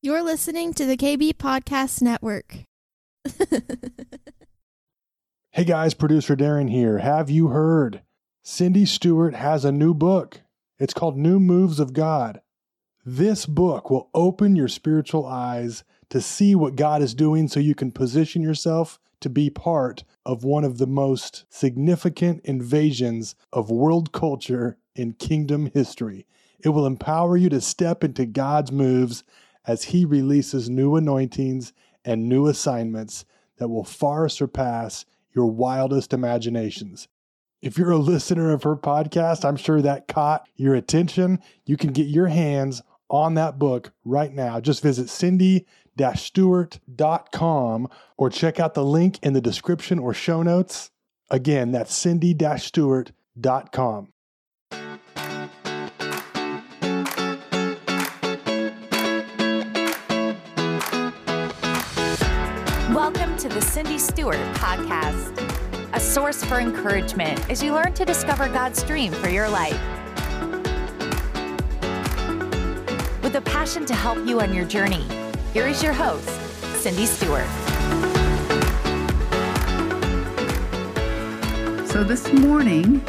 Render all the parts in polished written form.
You're listening to the KB Podcast Network. Hey guys, producer Darren here. Have you heard? Cindy Stewart has a new book. It's called New Moves of God. This book will open your spiritual eyes to see what God is doing so you can position yourself to be part of one of the most significant invasions of world culture in kingdom history. It will empower you to step into God's moves as He releases new anointings and new assignments that will far surpass your wildest imaginations. If you're a listener of her podcast, I'm sure that caught your attention. You can get your hands on that book right now. Just visit cindy-stewart.com or check out the link in the description or show notes. Again, that's cindy-stewart.com. Welcome to the Cindy Stewart Podcast, a source for encouragement as you learn to discover God's dream for your life. With a passion to help you on your journey, here is your host, Cindy Stewart. So this morning,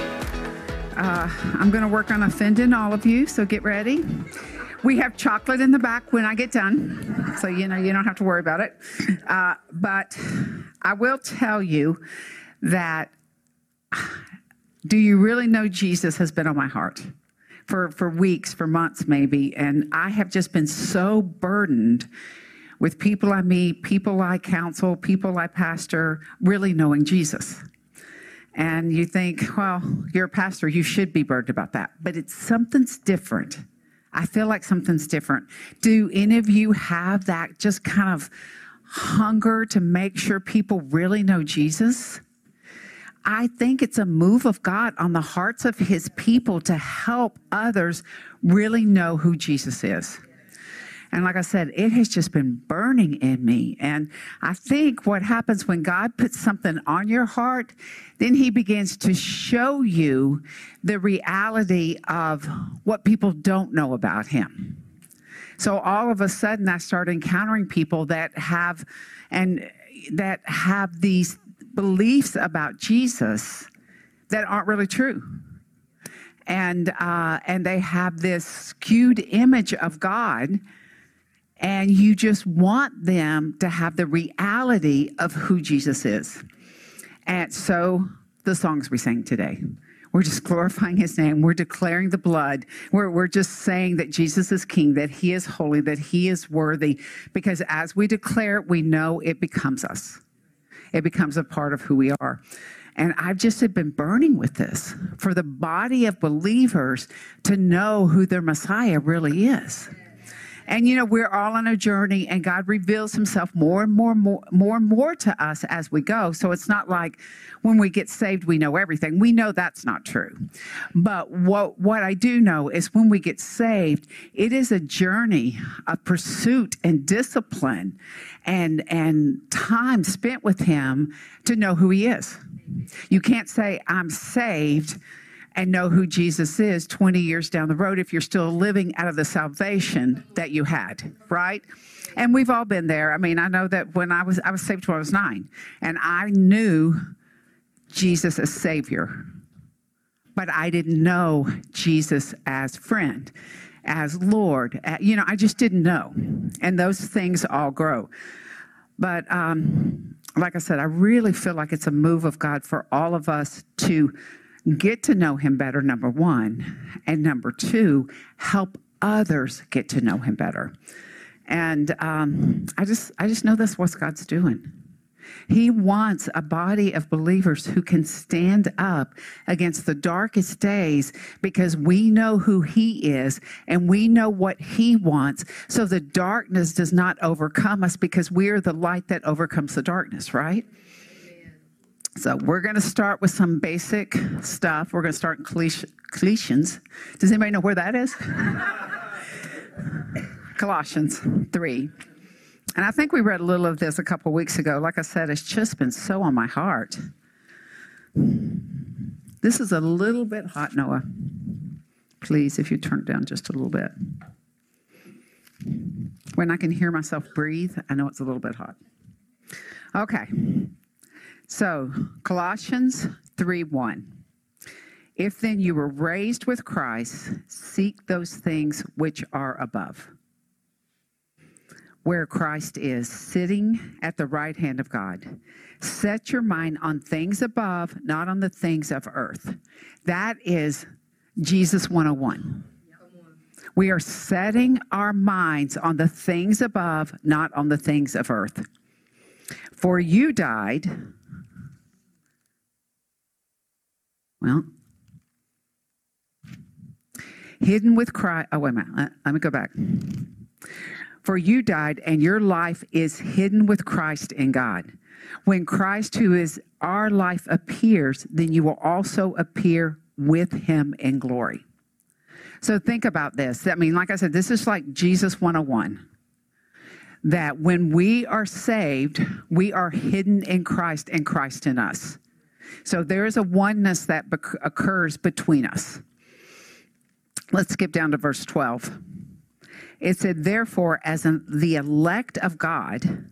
I'm going to work on offending all of you, so get ready. We have chocolate in the back when I get done, so you don't have to worry about it. But I will tell you that, do you really know Jesus has been on my heart for weeks, for months maybe, and I have just been so burdened with people I meet, people I counsel, people I pastor, really knowing Jesus. And you think, well, you're a pastor, you should be burdened about that, but something's different. I feel like something's different. Do any of you have that just kind of hunger to make sure people really know Jesus? I think it's a move of God on the hearts of His people to help others really know who Jesus is. And like I said, it has just been burning in me. And I think what happens when God puts something on your heart, then He begins to show you the reality of what people don't know about Him. So all of a sudden, I start encountering people that have these beliefs about Jesus that aren't really true. And they have this skewed image of God, and you just want them to have the reality of who Jesus is. And so the songs we sang today, we're just glorifying His name. We're declaring the blood. We're just saying that Jesus is King, that He is holy, that He is worthy, because as we declare it, we know it becomes us. It becomes a part of who we are. And I've just been burning with this for the body of believers to know who their Messiah really is. And, we're all on a journey, and God reveals Himself more and more to us as we go. So it's not like when we get saved, we know everything. We know that's not true. But what I do know is when we get saved, it is a journey of pursuit and discipline and time spent with Him to know who He is. You can't say, I'm saved, and know who Jesus is 20 years down the road if you're still living out of the salvation that you had, right? And we've all been there. I mean, I know that when I was saved when I was 9, and I knew Jesus as Savior, but I didn't know Jesus as friend, as Lord. I just didn't know. And those things all grow. But like I said, I really feel like it's a move of God for all of us to get to know Him better, number one, and number two, help others get to know Him better. And I just know that's what God's doing. He wants a body of believers who can stand up against the darkest days because we know who He is and we know what He wants. So the darkness does not overcome us because we are the light that overcomes the darkness, right? So we're going to start with some basic stuff. We're going to start in Colossians. Does anybody know where that is? Colossians 3. And I think we read a little of this a couple weeks ago. Like I said, it's just been so on my heart. This is a little bit hot, Noah. Please, if you turn it down just a little bit. When I can hear myself breathe, I know it's a little bit hot. Okay. So, Colossians 3:1. If then you were raised with Christ, seek those things which are above, where Christ is, sitting at the right hand of God. Set your mind on things above, not on the things of earth. That is Jesus 101. We are setting our minds on the things above, not on the things of earth. For you died. Well, hidden with Christ. Oh, wait a minute. Let me go back. For you died, and your life is hidden with Christ in God. When Christ, who is our life, appears, then you will also appear with him in glory. So think about this. I mean, like I said, this is like Jesus 101. That when we are saved, we are hidden in Christ and Christ in us. So there is a oneness that occurs between us. Let's skip down to verse 12. It said, therefore, as the elect of God,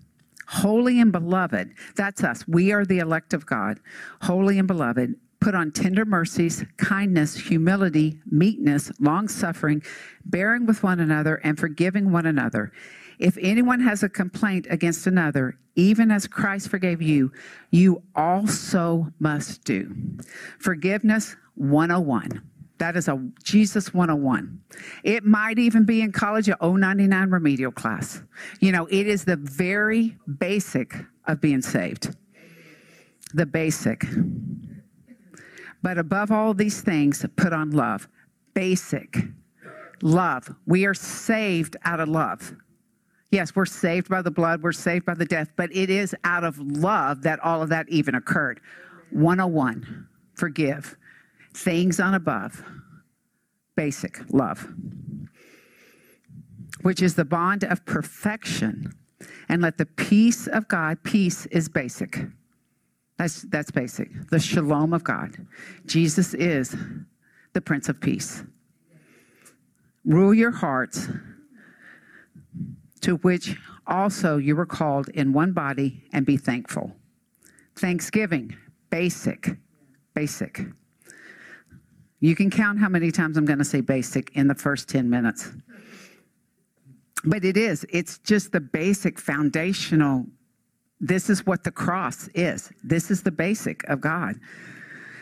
holy and beloved, that's us. We are the elect of God, holy and beloved. Put on tender mercies, kindness, humility, meekness, long-suffering, bearing with one another, and forgiving one another. If anyone has a complaint against another, even as Christ forgave you, you also must do. Forgiveness 101. That is a Jesus 101. It might even be in college, a 099 remedial class. You know, it is the very basic of being saved. The basic. But above all these things, put on love. Basic. Love. We are saved out of love. Yes, we're saved by the blood. We're saved by the death. But it is out of love that all of that even occurred. 101. Forgive. Things on above, basic love, which is the bond of perfection, and let the peace of God, peace is basic. That's basic. The shalom of God. Jesus is the Prince of Peace. Rule your hearts, to which also you were called in one body, and be thankful. Thanksgiving, basic. You can count how many times I'm going to say basic in the first 10 minutes. But it is. It's just the basic foundational. This is what the cross is. This is the basic of God.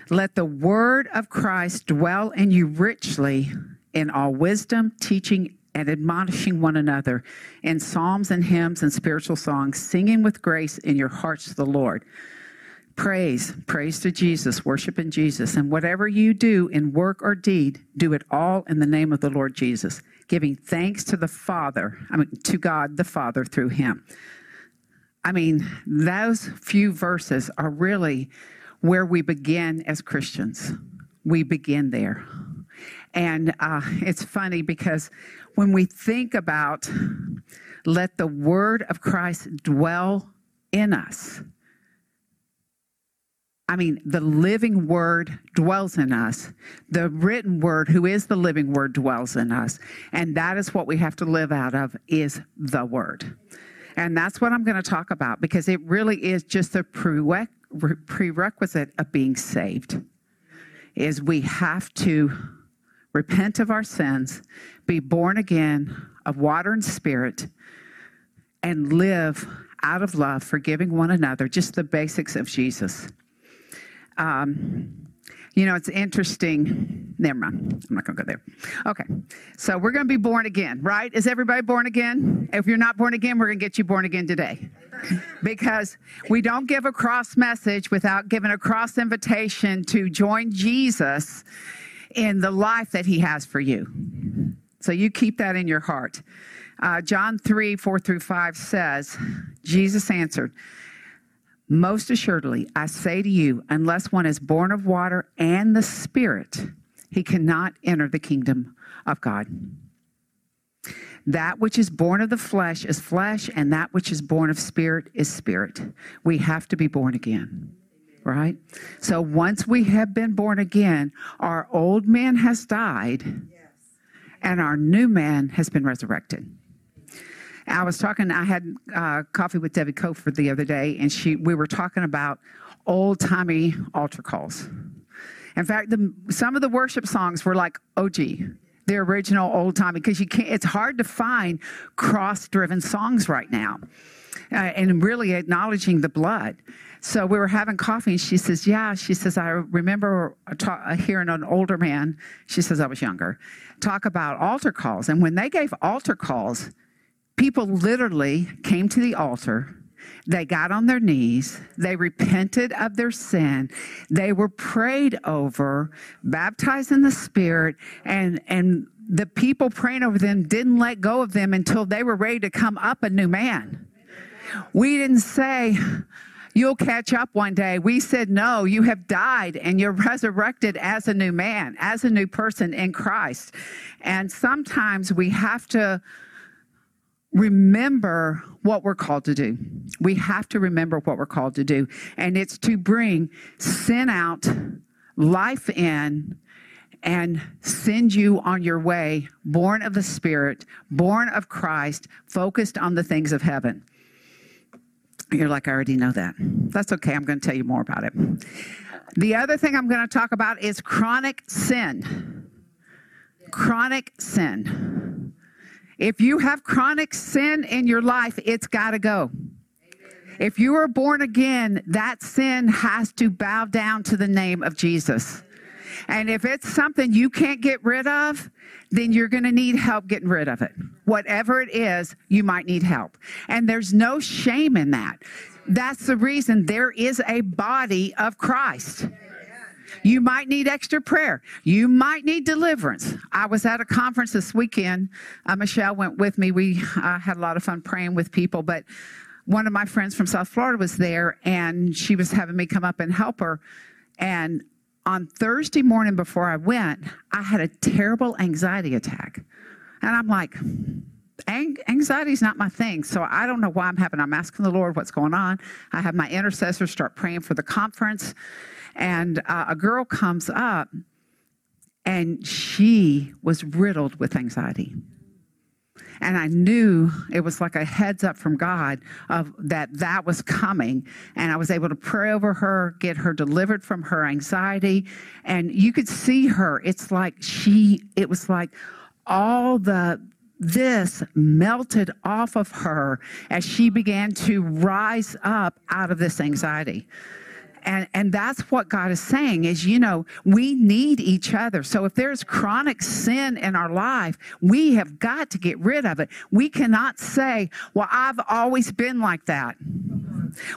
Let the word of Christ dwell in you richly in all wisdom, teaching and admonishing one another in psalms and hymns and spiritual songs, singing with grace in your hearts to the Lord. Praise to Jesus, worship in Jesus. And whatever you do in work or deed, do it all in the name of the Lord Jesus, giving thanks to the Father, to God the Father through him. I mean, those few verses are really where we begin as Christians. We begin there. And it's funny because when we think about let the word of Christ dwell in us, I mean, the living word dwells in us. The written word, who is the living word, dwells in us. And that is what we have to live out of, is the word. And that's what I'm going to talk about, because it really is just the prerequisite of being saved, is we have to repent of our sins, be born again of water and spirit, and live out of love, forgiving one another, just the basics of Jesus. You know, it's interesting. Never mind. I'm not going to go there. Okay. So we're going to be born again, right? Is everybody born again? If you're not born again, we're going to get you born again today. Because we don't give a cross message without giving a cross invitation to join Jesus in the life that he has for you. So you keep that in your heart. John 3:4-5 says, Jesus answered, most assuredly, I say to you, unless one is born of water and the Spirit, he cannot enter the kingdom of God. That which is born of the flesh is flesh, and that which is born of spirit is spirit. We have to be born again, right? So once we have been born again, our old man has died, and our new man has been resurrected. I was talking, I had coffee with Debbie Cofre the other day, and we were talking about old-timey altar calls. In fact, some of the worship songs were like OG, the original old-timey, because you can't. It's hard to find cross-driven songs right now, and really acknowledging the blood. So we were having coffee, and she says, I remember hearing an older man, she says I was younger, talk about altar calls. And when they gave altar calls, people literally came to the altar. They got on their knees. They repented of their sin. They were prayed over, baptized in the Spirit, and the people praying over them didn't let go of them until they were ready to come up a new man. We didn't say, you'll catch up one day. We said, no, you have died and you're resurrected as a new man, as a new person in Christ. And sometimes we have to remember what we're called to do. We have to remember what we're called to do. And it's to bring sin out, life in, and send you on your way, born of the Spirit, born of Christ, focused on the things of heaven. You're like, I already know that. That's okay. I'm going to tell you more about it. The other thing I'm going to talk about is chronic sin. Chronic sin. If you have chronic sin in your life, it's got to go. Amen. If you are born again, that sin has to bow down to the name of Jesus. And if it's something you can't get rid of, then you're going to need help getting rid of it. Whatever it is, you might need help. And there's no shame in that. That's the reason there is a body of Christ. You might need extra prayer. You might need deliverance. I was at a conference this weekend. Michelle went with me. We had a lot of fun praying with people. But one of my friends from South Florida was there, and she was having me come up and help her. And on Thursday morning before I went, I had a terrible anxiety attack. And I'm like, anxiety is not my thing, so I don't know why I'm asking the Lord what's going on. I have my intercessors start praying for the conference. And a girl comes up, and she was riddled with anxiety. And I knew it was like a heads up from God of that was coming. And I was able to pray over her, get her delivered from her anxiety. And you could see her. It's like it was like all this melted off of her as she began to rise up out of this anxiety. And that's what God is saying is, we need each other. So if there's chronic sin in our life, we have got to get rid of it. We cannot say, well, I've always been like that.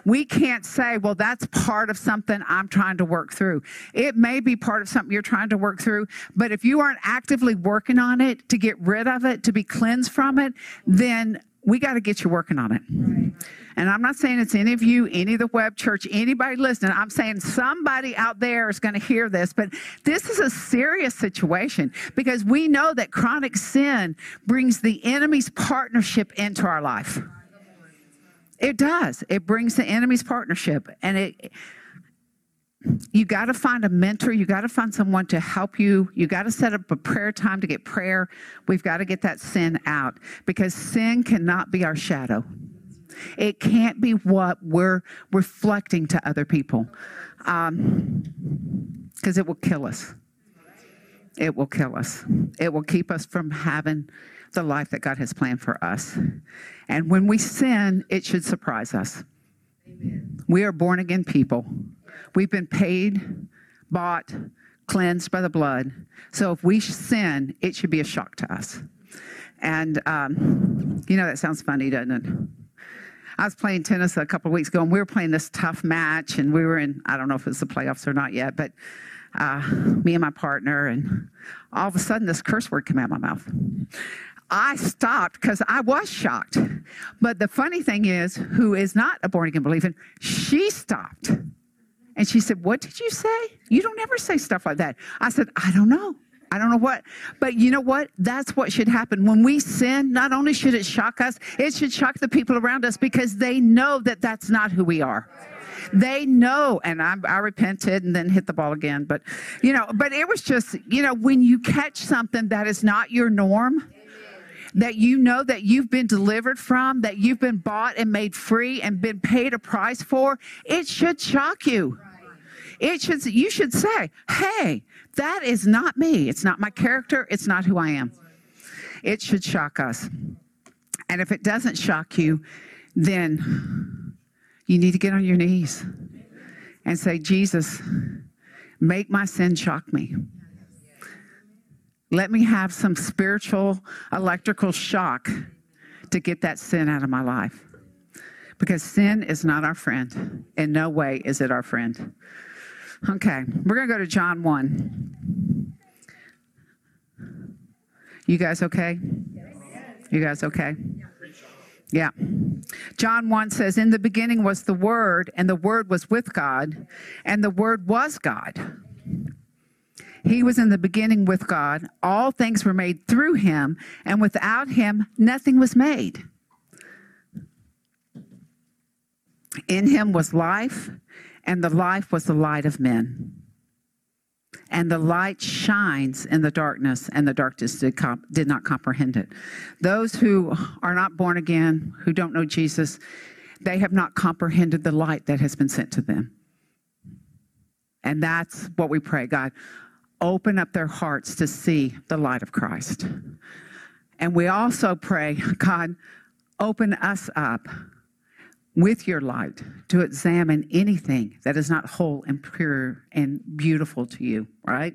We can't say, well, that's part of something I'm trying to work through. It may be part of something you're trying to work through, but if you aren't actively working on it to get rid of it, to be cleansed from it, then we got to get you working on it. Right. And I'm not saying it's any of you, any of the web church, anybody listening. I'm saying somebody out there is going to hear this. But this is a serious situation because we know that chronic sin brings the enemy's partnership into our life. It does. It brings the enemy's partnership. And you got to find a mentor. You got to find someone to help you. You got to set up a prayer time to get prayer. We've got to get that sin out because sin cannot be our shadow. It can't be what we're reflecting to other people because it will kill us. It will kill us. It will keep us from having the life that God has planned for us. And when we sin, it should surprise us. Amen. We are born again people. We've been paid, bought, cleansed by the blood. So if we sin, it should be a shock to us. And, that sounds funny, doesn't it? I was playing tennis a couple of weeks ago, and we were playing this tough match, and we were in, I don't know if it was the playoffs or not yet, but me and my partner, and all of a sudden this curse word came out of my mouth. I stopped because I was shocked. But the funny thing is, who is not a born-again believer, she stopped. And she said, what did you say? You don't ever say stuff like that. I said, I don't know. I don't know what. But you know what? That's what should happen. When we sin, not only should it shock us, it should shock the people around us because they know that that's not who we are. They know, and I repented and then hit the ball again. But, but it was just, when you catch something that is not your norm, that you know that you've been delivered from, that you've been bought and made free and been paid a price for, it should shock you. It should, you should say, hey, that is not me. It's not my character. It's not who I am. It should shock us. And if it doesn't shock you, then you need to get on your knees and say, Jesus, make my sin shock me. Let me have some spiritual electrical shock to get that sin out of my life. Because sin is not our friend. In no way is it our friend. Okay, we're going to go to John 1. You guys okay? You guys okay? Yeah. John 1 says, in the beginning was the Word, and the Word was with God, and the Word was God. He was in the beginning with God. All things were made through him, and without him, nothing was made. In him was life, and the life was the light of men. And the light shines in the darkness, and the darkness did not comprehend it. Those who are not born again, who don't know Jesus, they have not comprehended the light that has been sent to them. And that's what we pray, God. Open up their hearts to see the light of Christ. And we also pray, God, open us up with your light to examine anything that is not whole and pure and beautiful to you, right?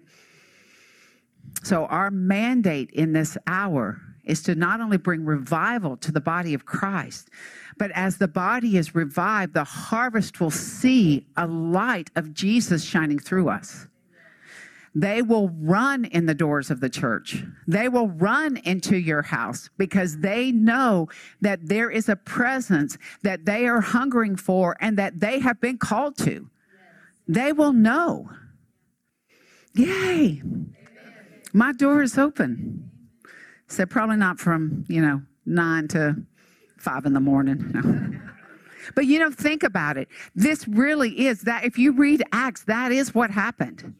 So our mandate in this hour is to not only bring revival to the body of Christ, but as the body is revived, the harvest will see a light of Jesus shining through us. They will run in the doors of the church. They will run into your house because they know that there is a presence that they are hungering for and that they have been called to. They will know. Yay. My door is open. So probably not from, 9 to 5 in the morning. No. But, think about it. This really is that. If you read Acts, that is what happened.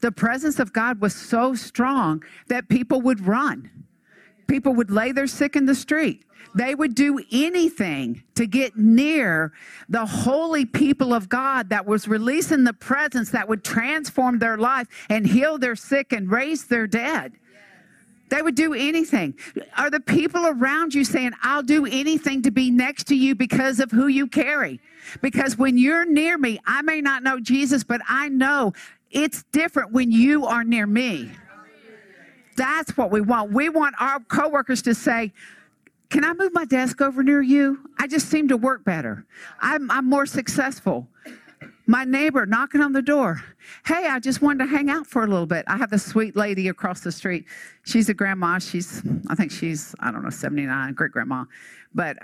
The presence of God was so strong that people would run. People would lay their sick in the street. They would do anything to get near the holy people of God that was releasing the presence that would transform their life and heal their sick and raise their dead. They would do anything. Are the people around you saying, I'll do anything to be next to you because of who you carry? Because when you're near me, I may not know Jesus, but I know it's different when you are near me. That's what we want. We want our coworkers to say, can I move my desk over near you? I just seem to work better. I'm more successful. My neighbor knocking on the door. Hey, I just wanted to hang out for a little bit. I have this sweet lady across the street. She's a grandma. I think she's 79, great grandma. But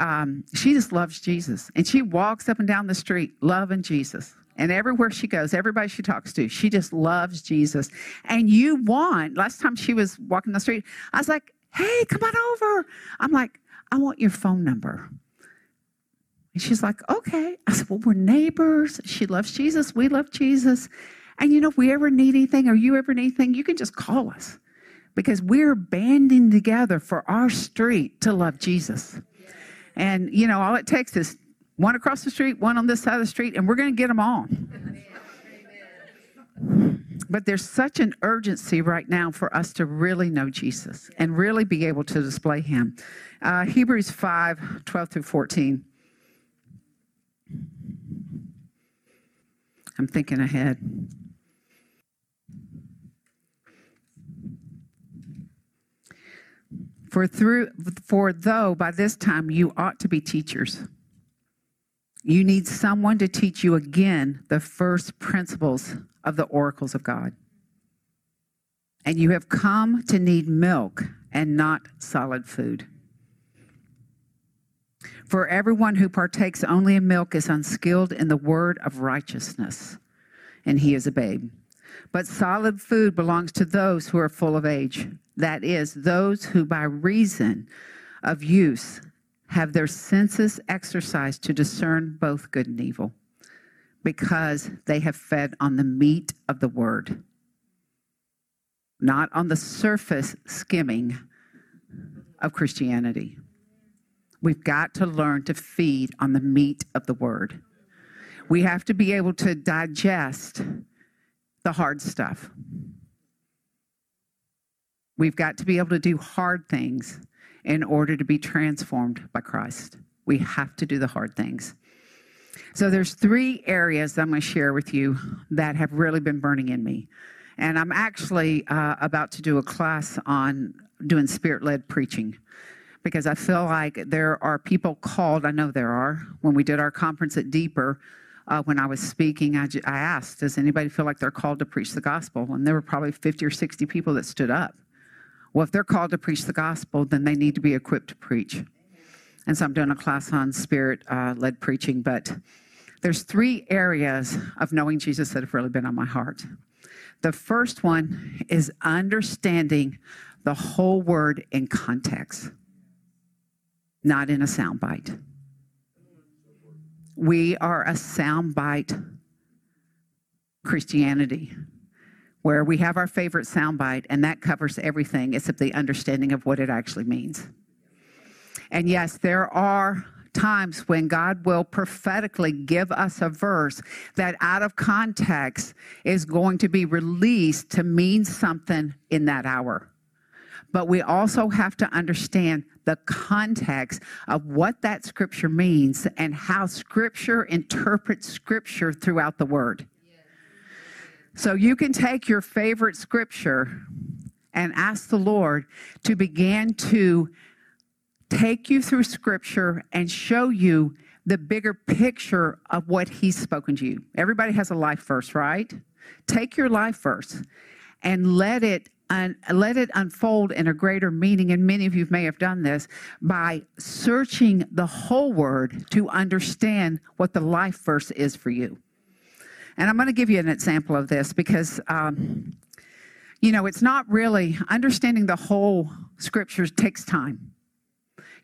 she just loves Jesus. And she walks up and down the street loving Jesus. And everywhere she goes, everybody she talks to, she just loves Jesus. And last time she was walking the street, I was like, hey, come on over. I'm like, I want your phone number. And she's like, okay. I said, well, we're neighbors. She loves Jesus. We love Jesus. And, if we ever need anything or you ever need anything, you can just call us. Because we're banding together for our street to love Jesus. And, all it takes is one across the street, one on this side of the street, and we're going to get them all. But there's such an urgency right now for us to really know Jesus and really be able to display him. Hebrews 5:12 through 14. I'm thinking ahead. For though by this time you ought to be teachers, you need someone to teach you again the first principles of the oracles of God. And you have come to need milk and not solid food. For everyone who partakes only in milk is unskilled in the word of righteousness, and he is a babe. But solid food belongs to those who are full of age, that is, those who by reason of use have their senses exercised to discern both good and evil, because they have fed on the meat of the word, not on the surface skimming of Christianity. We've got to learn to feed on the meat of the word. We have to be able to digest the hard stuff. We've got to be able to do hard things in order to be transformed by Christ. We have to do the hard things. So there's three areas that I'm going to share with you that have really been burning in me. And I'm actually about to do a class on doing spirit-led preaching, because I feel like there are people called, I know there are. When we did our conference at Deeper, when I was speaking, I asked, does anybody feel like they're called to preach the gospel? And there were probably 50 or 60 people that stood up. Well, if they're called to preach the gospel, then they need to be equipped to preach. And so I'm doing a class on spirit-led preaching, but there's three areas of knowing Jesus that have really been on my heart. The first one is understanding the whole word in context, not in a soundbite. We are a soundbite Christianity, where we have our favorite soundbite, and that covers everything except the understanding of what it actually means. And yes, there are times when God will prophetically give us a verse that out of context is going to be released to mean something in that hour. But we also have to understand the context of what that scripture means and how scripture interprets scripture throughout the word. So you can take your favorite scripture and ask the Lord to begin to take you through scripture and show you the bigger picture of what he's spoken to you. Everybody has a life verse, right? Take your life verse and let it unfold in a greater meaning. And many of you may have done this by searching the whole word to understand what the life verse is for you. And I'm going to give you an example of this because, it's not really understanding the whole scriptures takes time.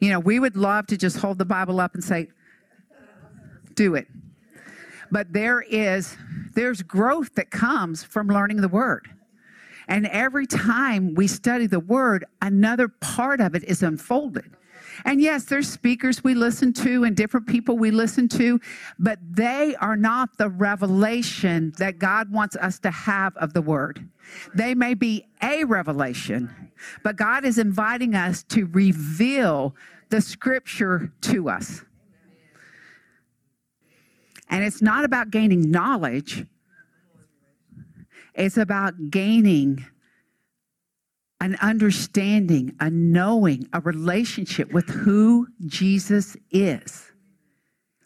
You know, we would love to just hold the Bible up and say, do it. But there's growth that comes from learning the word. And every time we study the word, another part of it is unfolded. And yes, there's speakers we listen to and different people we listen to, but they are not the revelation that God wants us to have of the word. They may be a revelation, but God is inviting us to reveal the scripture to us. And it's not about gaining knowledge. It's about gaining an understanding, a knowing, a relationship with who Jesus is.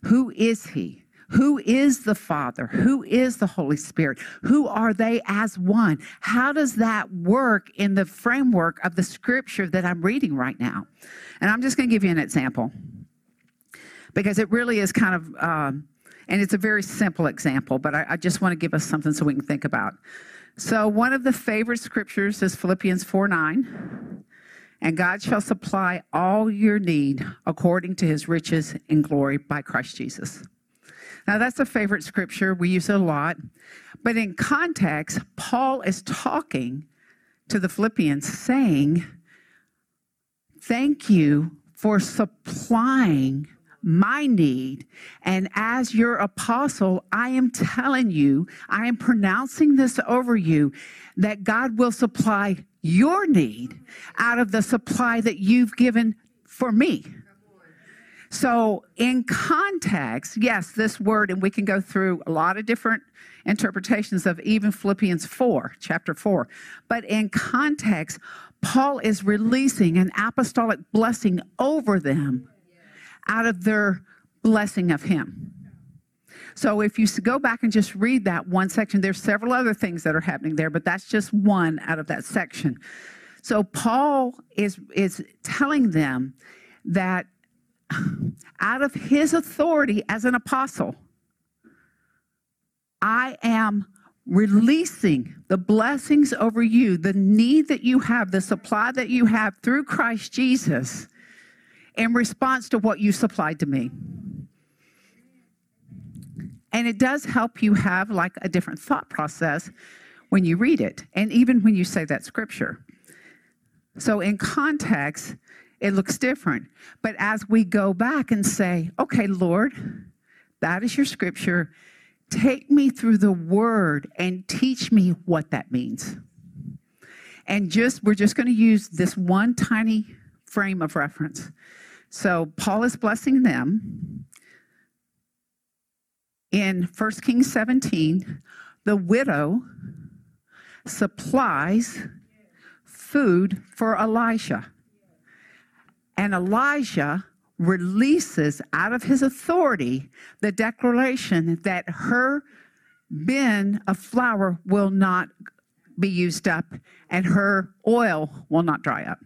Who is he? Who is the Father? Who is the Holy Spirit? Who are they as one? How does that work in the framework of the scripture that I'm reading right now? And I'm just going to give you an example, because it really is kind of, and it's a very simple example, but I just want to give us something so we can think about. So one of the favorite scriptures is Philippians 4:9, and God shall supply all your need according to his riches in glory by Christ Jesus. Now that's a favorite scripture. We use it a lot. But in context, Paul is talking to the Philippians saying, thank you for supplying my need, and as your apostle, I am telling you, I am pronouncing this over you, that God will supply your need out of the supply that you've given for me. So in context, yes, this word, and we can go through a lot of different interpretations of even Philippians 4, chapter 4, but in context, Paul is releasing an apostolic blessing over them out of their blessing of him. So if you go back and just read that one section, there's several other things that are happening there, but that's just one out of that section. So Paul is telling them that out of his authority as an apostle, I am releasing the blessings over you, the need that you have, the supply that you have through Christ Jesus, in response to what you supplied to me. And it does help you have like a different thought process when you read it, and even when you say that scripture. So in context, It looks different. But as we go back and say, okay, Lord, that is your scripture. Take me through the word and teach me what that means. And we're just going to use this one tiny frame of reference. So Paul is blessing them. In 1 Kings 17, the widow supplies food for Elisha. And Elijah releases out of his authority the declaration that her bin of flour will not be used up and her oil will not dry up.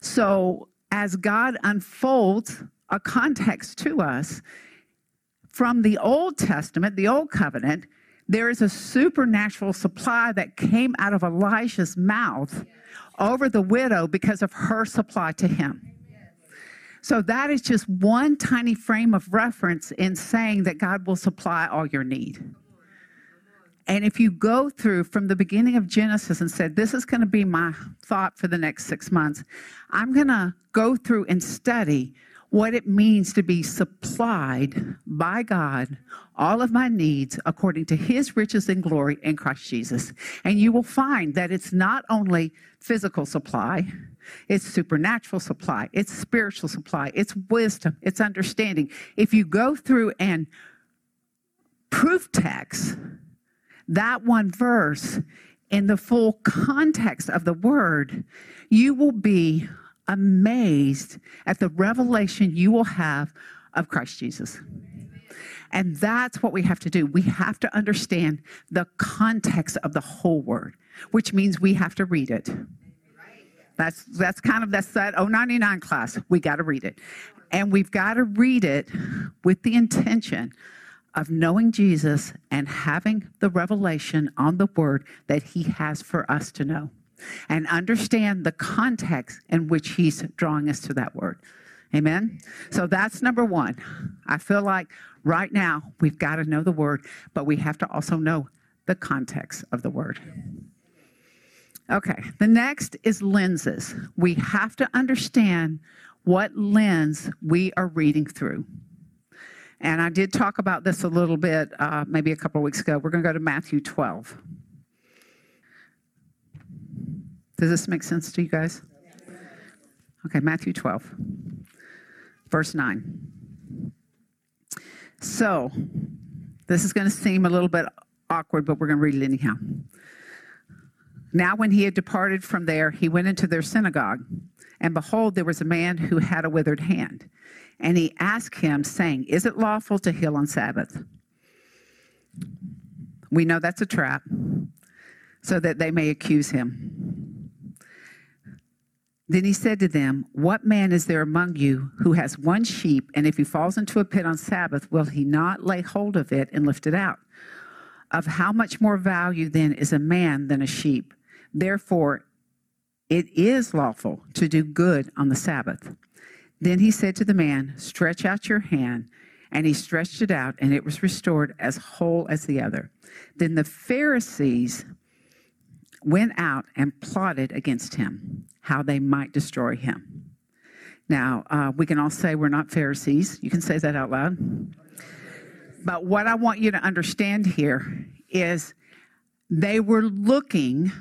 So as God unfolds a context to us, from the Old Testament, the Old Covenant, there is a supernatural supply that came out of Elisha's mouth over the widow because of her supply to him. So that is just one tiny frame of reference in saying that God will supply all your need. And if you go through from the beginning of Genesis and said, this is going to be my thought for the next 6 months, I'm going to go through and study what it means to be supplied by God, all of my needs according to his riches and glory in Christ Jesus. And you will find that it's not only physical supply, it's supernatural supply, it's spiritual supply, it's wisdom, it's understanding. If you go through and proof text that one verse in the full context of the word, you will be amazed at the revelation you will have of Christ Jesus. And that's what we have to do. We have to understand the context of the whole word, which means we have to read it. That's that 099 class. We got to read it. And we've got to read it with the intention of knowing Jesus and having the revelation on the word that he has for us to know, and understand the context in which he's drawing us to that word. Amen? So that's number one. I feel like right now we've got to know the word, but we have to also know the context of the word. Okay, the next is lenses. We have to understand what lens we are reading through. And I did talk about this a little bit maybe a couple of weeks ago. We're going to go to Matthew 12. Does this make sense to you guys? Okay, Matthew 12, verse 9. So, this is going to seem a little bit awkward, but we're going to read it anyhow. Now when he had departed from there, he went into their synagogue, and behold, there was a man who had a withered hand. And he asked him, saying, is it lawful to heal on Sabbath? We know that's a trap, so that they may accuse him. Then he said to them, what man is there among you who has one sheep, and if he falls into a pit on Sabbath, will he not lay hold of it and lift it out? Of how much more value then is a man than a sheep? Therefore, it is lawful to do good on the Sabbath. Then he said to the man, stretch out your hand. And he stretched it out, and it was restored as whole as the other. Then the Pharisees went out and plotted against him, how they might destroy him. Now, we can all say we're not Pharisees. You can say that out loud. But what I want you to understand here is they were looking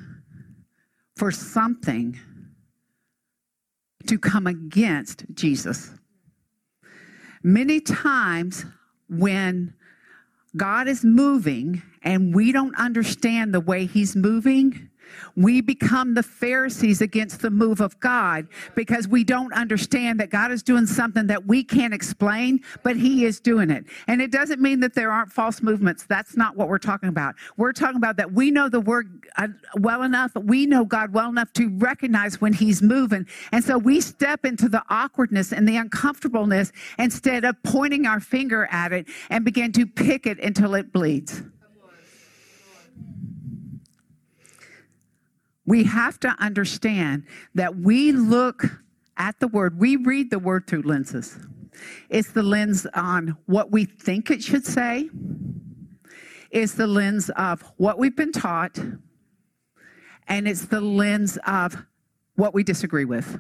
for something to come against Jesus. Many times when God is moving and we don't understand the way he's moving, we become the Pharisees against the move of God because we don't understand that God is doing something that we can't explain, but he is doing it. And it doesn't mean that there aren't false movements. That's not what we're talking about. We're talking about that we know the word well enough, we know God well enough to recognize when he's moving. And so we step into the awkwardness and the uncomfortableness instead of pointing our finger at it and begin to pick it until it bleeds. We have to understand that we look at the word, we read the word through lenses. It's the lens on what we think it should say. It's the lens of what we've been taught. And it's the lens of what we disagree with.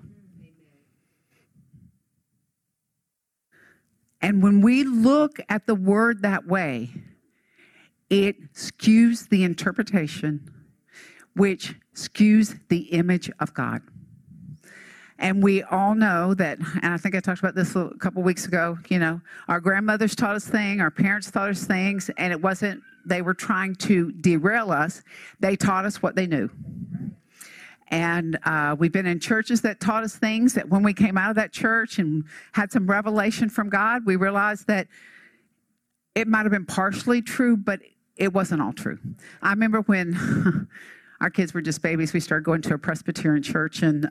And when we look at the word that way, it skews the interpretation, which skews the image of God. And we all know that, and I think I talked about this a couple weeks ago, you know, our grandmothers taught us things, our parents taught us things, and it wasn't they were trying to derail us. They taught us what they knew. And we've been in churches that taught us things that when we came out of that church and had some revelation from God, we realized that it might have been partially true, but it wasn't all true. I remember when our kids were just babies, we started going to a Presbyterian church, and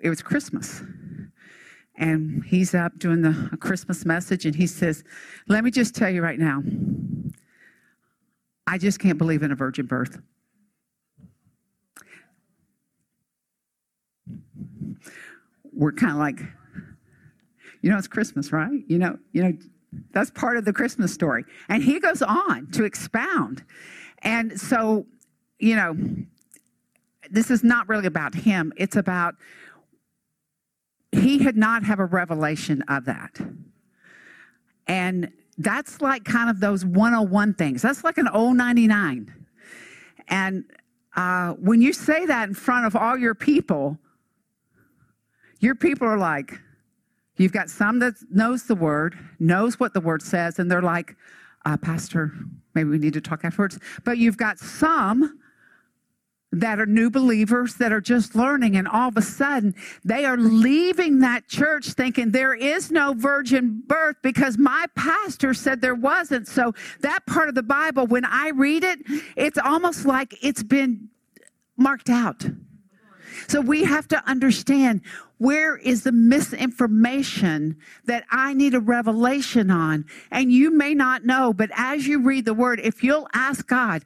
it was Christmas, and he's up doing the Christmas message, and he says, "Let me just tell you right now, I just can't believe in a virgin birth." We're kind of like, you know, it's Christmas, right? You know, that's part of the Christmas story. And he goes on to expound. And so, you know, this is not really about him. It's about he had not have a revelation of that. And that's like kind of those 101 things. That's like an old 99. And when you say that in front of all your people are like, you've got some that knows the word, knows what the word says, and they're like, Pastor, maybe we need to talk afterwards. But you've got some that are new believers that are just learning, and all of a sudden they are leaving that church thinking there is no virgin birth because my pastor said there wasn't. So that part of the Bible, when I read it, it's almost like it's been marked out. So we have to understand, where is the misinformation that I need a revelation on? And you may not know, but as you read the word, if you'll ask God,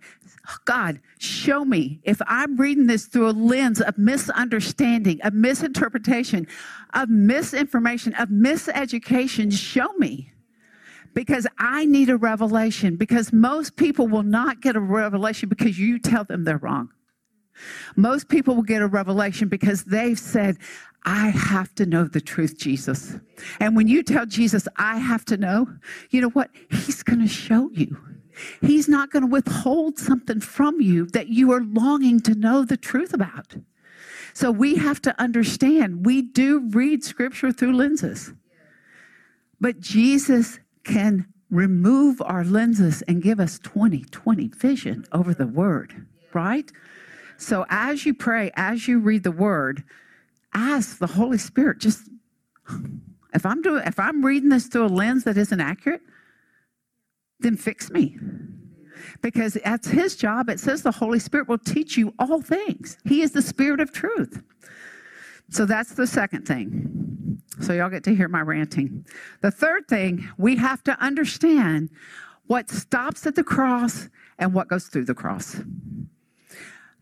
God, show me if I'm reading this through a lens of misunderstanding, of misinterpretation, of misinformation, of miseducation, show me. Because I need a revelation. Because most people will not get a revelation because you tell them they're wrong. Most people will get a revelation because they've said, I have to know the truth, Jesus. And when you tell Jesus, I have to know, you know what? He's going to show you. He's not going to withhold something from you that you are longing to know the truth about. So we have to understand, we do read Scripture through lenses. But Jesus can remove our lenses and give us 20/20 vision over the Word, right? So as you pray, as you read the Word, ask the Holy Spirit, just, if I'm reading this through a lens that isn't accurate, then fix me. Because that's his job. It says the Holy Spirit will teach you all things. He is the Spirit of truth. So that's the second thing. So y'all get to hear my ranting. The third thing, we have to understand what stops at the cross and what goes through the cross.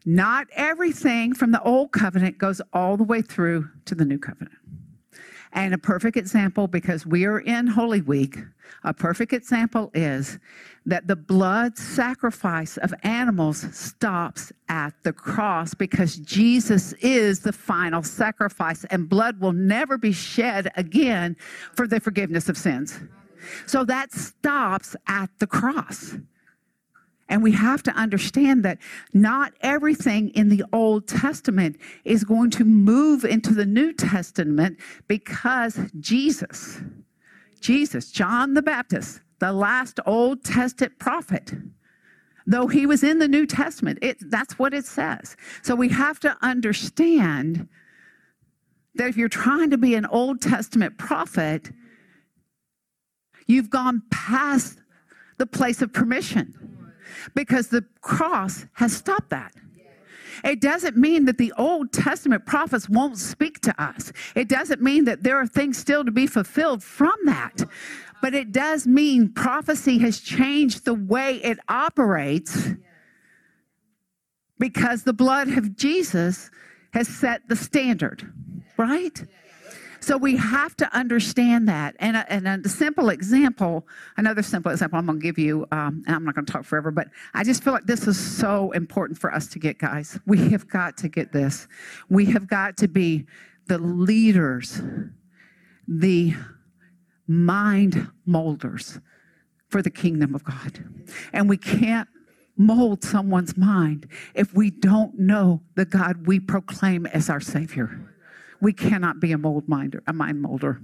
Not everything from the old covenant goes all the way through to the new covenant. And a perfect example, because we are in Holy Week, a perfect example is that the blood sacrifice of animals stops at the cross because Jesus is the final sacrifice, and blood will never be shed again for the forgiveness of sins. So that stops at the cross. And we have to understand that not everything in the Old Testament is going to move into the New Testament because Jesus, John the Baptist, the last Old Testament prophet, though he was in the New Testament, that's what it says. So we have to understand that if you're trying to be an Old Testament prophet, you've gone past the place of permission. Because the cross has stopped that. It doesn't mean that the Old Testament prophets won't speak to us. It doesn't mean that there are things still to be fulfilled from that. But it does mean prophecy has changed the way it operates because the blood of Jesus has set the standard, right? So we have to understand that. And a simple example, another simple example I'm going to give you, and I'm not going to talk forever, but I just feel like this is so important for us to get, guys. We have got to get this. We have got to be the leaders, the mind molders for the kingdom of God. And we can't mold someone's mind if we don't know the God we proclaim as our Savior. We cannot be a mind molder,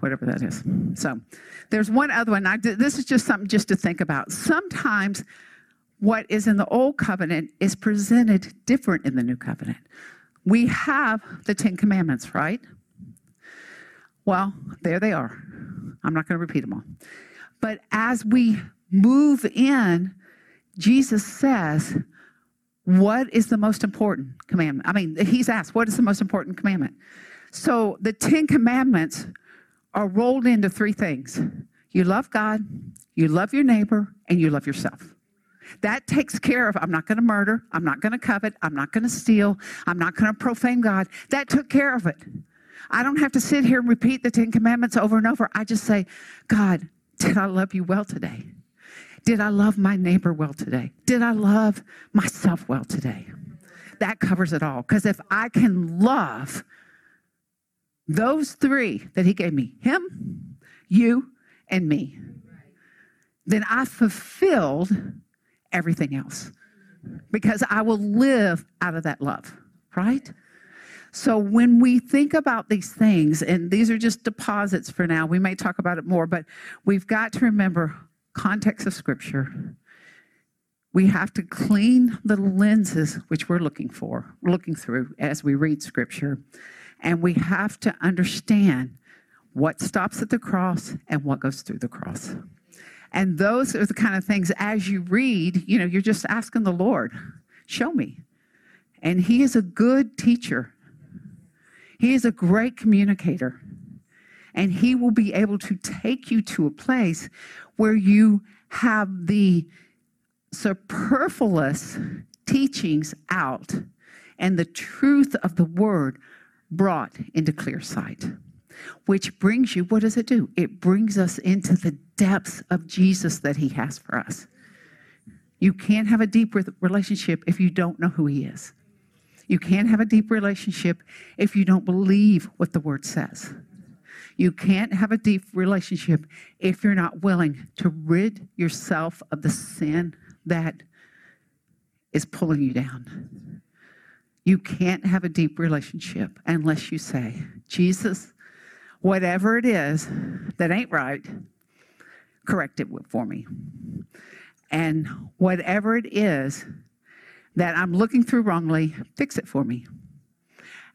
whatever that is. So there's one other one. This is just something just to think about. Sometimes what is in the old covenant is presented different in the new covenant. We have the Ten Commandments, right? Well, there they are. I'm not going to repeat them all. But as we move in, Jesus says, what is the most important commandment? I mean, he's asked, what is the most important commandment? So the Ten Commandments are rolled into three things. You love God, you love your neighbor, and you love yourself. That takes care of, I'm not going to murder, I'm not going to covet, I'm not going to steal, I'm not going to profane God. That took care of it. I don't have to sit here and repeat the Ten Commandments over and over. I just say, God, did I love you well today? Did I love my neighbor well today? Did I love myself well today? That covers it all. Because if I can love those three that he gave me, him, you, and me, then I fulfilled everything else. Because I will live out of that love, right? So when we think about these things, and these are just deposits for now, we may talk about it more, but we've got to remember context of Scripture. We have to clean the lenses which we're looking through as we read Scripture. And we have to understand what stops at the cross and what goes through the cross. And those are the kind of things as you read, you're just asking the Lord, show me. And he is a good teacher. He is a great communicator. And he will be able to take you to a place where you have the superfluous teachings out and the truth of the word brought into clear sight, which brings you, what does it do? It brings us into the depths of Jesus that he has for us. You can't have a deep relationship if you don't know who he is. You can't have a deep relationship if you don't believe what the word says. You can't have a deep relationship if you're not willing to rid yourself of the sin that is pulling you down. You can't have a deep relationship unless you say, Jesus, whatever it is that ain't right, correct it for me. And whatever it is that I'm looking through wrongly, fix it for me.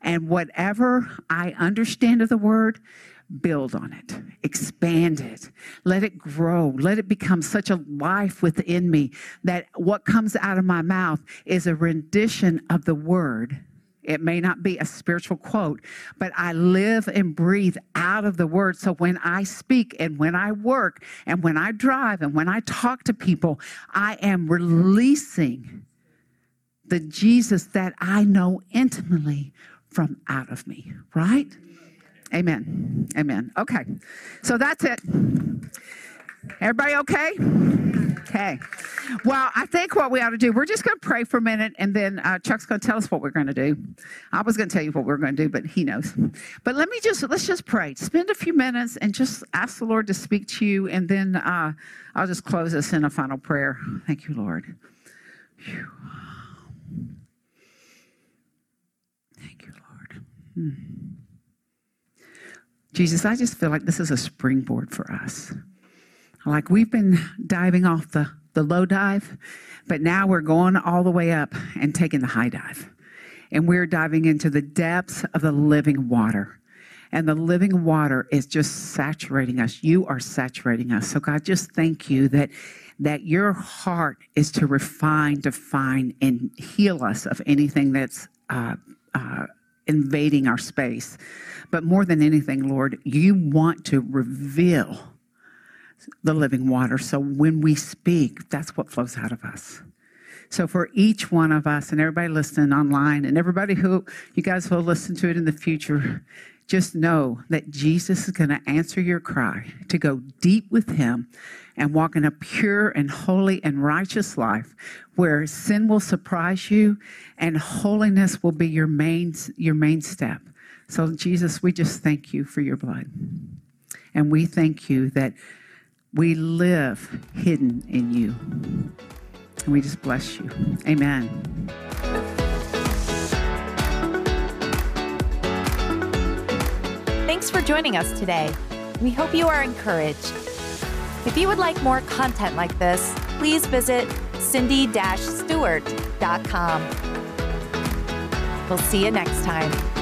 And whatever I understand of the word, build on it, expand it, let it grow, let it become such a life within me that what comes out of my mouth is a rendition of the word. It may not be a spiritual quote, but I live and breathe out of the word. So when I speak and when I work and when I drive and when I talk to people, I am releasing the Jesus that I know intimately from out of me, right? Amen. Okay, so that's it. Everybody okay? Okay. Well, I think what we ought to do, we're just going to pray for a minute, and then Chuck's going to tell us what we're going to do. I was going to tell you what we're going to do, but he knows. But let's just pray. Spend a few minutes and just ask the Lord to speak to you, and then I'll just close us in a final prayer. Thank you, Lord. Whew. Thank you, Lord. Jesus, I just feel like this is a springboard for us. Like we've been diving off the low dive, but now we're going all the way up and taking the high dive. And we're diving into the depths of the living water. And the living water is just saturating us. You are saturating us. So God, just thank you that your heart is to refine, define, and heal us of anything that's invading our space. But more than anything, Lord, you want to reveal the living water. So when we speak, that's what flows out of us. So for each one of us and everybody listening online and everybody who, you guys who will listen to it in the future, just know that Jesus is going to answer your cry to go deep with him and walk in a pure and holy and righteous life where sin will surprise you and holiness will be your main step. So Jesus, we just thank you for your blood. And we thank you that we live hidden in you. And we just bless you. Amen. Thanks for joining us today. We hope you are encouraged. If you would like more content like this, please visit cindy-stewart.com. We'll see you next time.